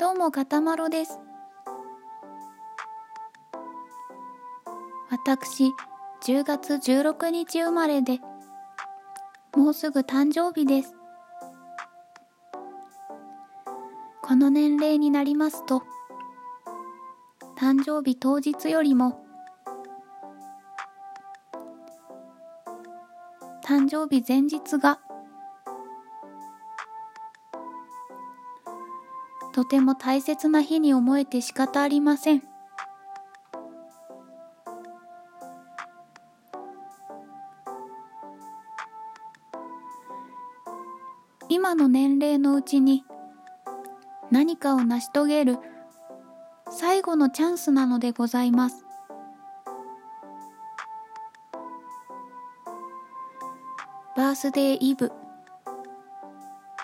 どうもかたまろです。私10月16日生まれで、もうすぐ誕生日です。この年齢になりますと、誕生日当日よりも誕生日前日がとても大切な日に思えて仕方ありません。今の年齢のうちに何かを成し遂げる最後のチャンスなのでございます。バースデーイブ、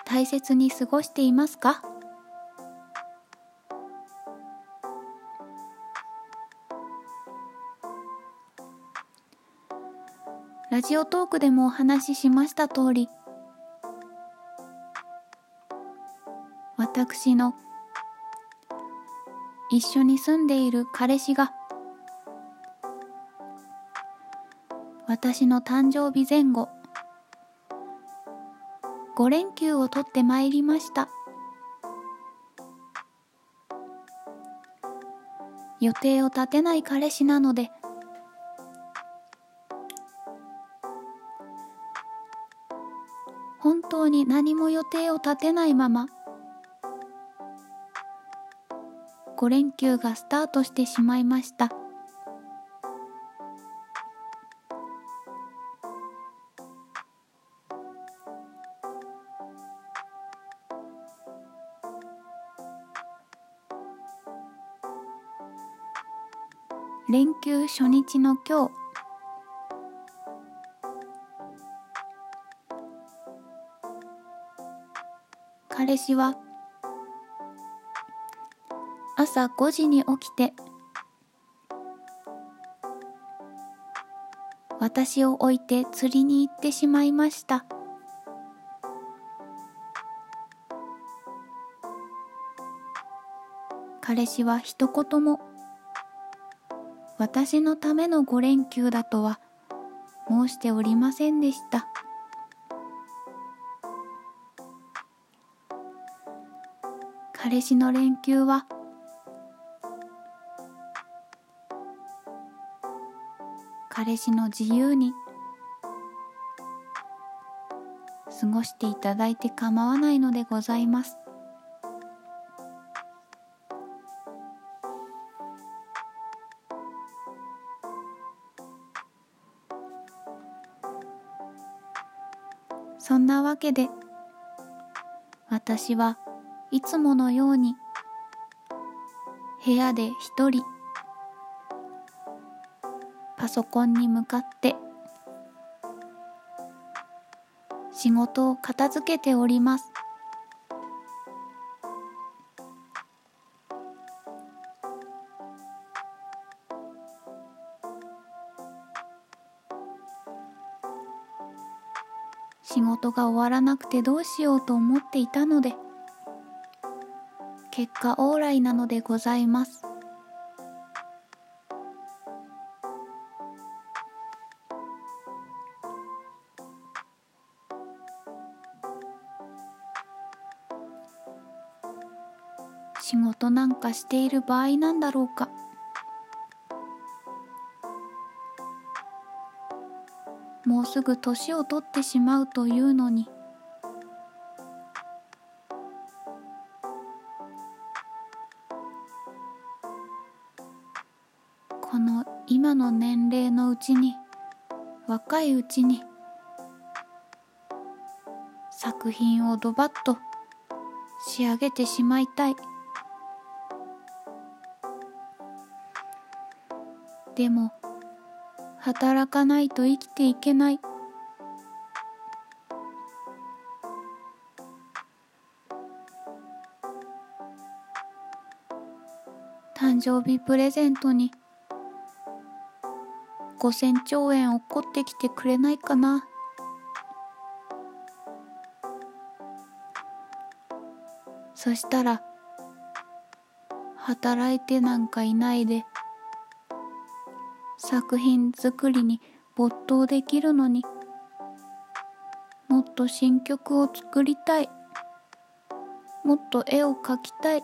大切に過ごしていますか？ラジオトークでもお話ししました通り、私の一緒に住んでいる彼氏が私の誕生日前後、5連休を取ってまいりました。予定を立てない彼氏なので、本当に何も予定を立てないまま5連休がスタートしてしまいました。連休初日の今日、彼氏は朝5時に起きて、私を置いて釣りに行ってしまいました。彼氏は一言も、私のための5連休だとは申しておりませんでした。彼氏の連休は、彼氏の自由に過ごしていただいて構わないのでございます。そんなわけで、私はいつものように部屋で一人、パソコンに向かって仕事を片付けております。仕事が終わらなくてどうしようと思っていたので、結果オーライなのでございます。仕事なんかしている場合なんだろうか。もうすぐ年を取ってしまうというのに、この今の年齢のうちに、若いうちに作品をドバッと仕上げてしまいたい。でも働かないと生きていけない。誕生日プレゼントに5000兆円落っこってきてくれないかな。そしたら働いてなんかいないで、作品作りに没頭できるのに、もっと新曲を作りたい、もっと絵を描きたい、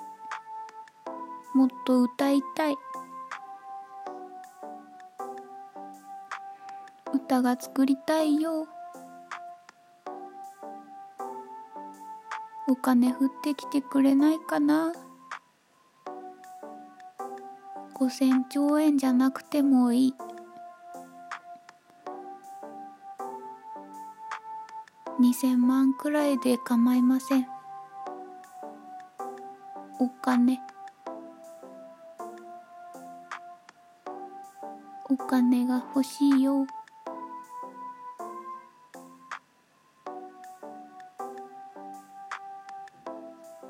もっと歌いたい。歌が作りたいよ。お金降ってきてくれないかな。5000兆円じゃなくてもいい。2000万くらいで構いません。お金。お金が欲しいよ。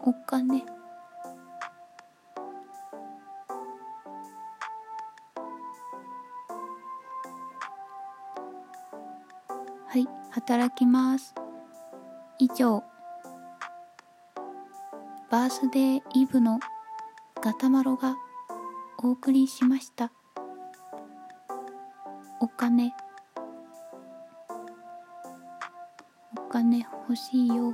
お金。はい、働きます。以上、バースデーイブのガタマロがお送りしました。お金。お金欲しいよ。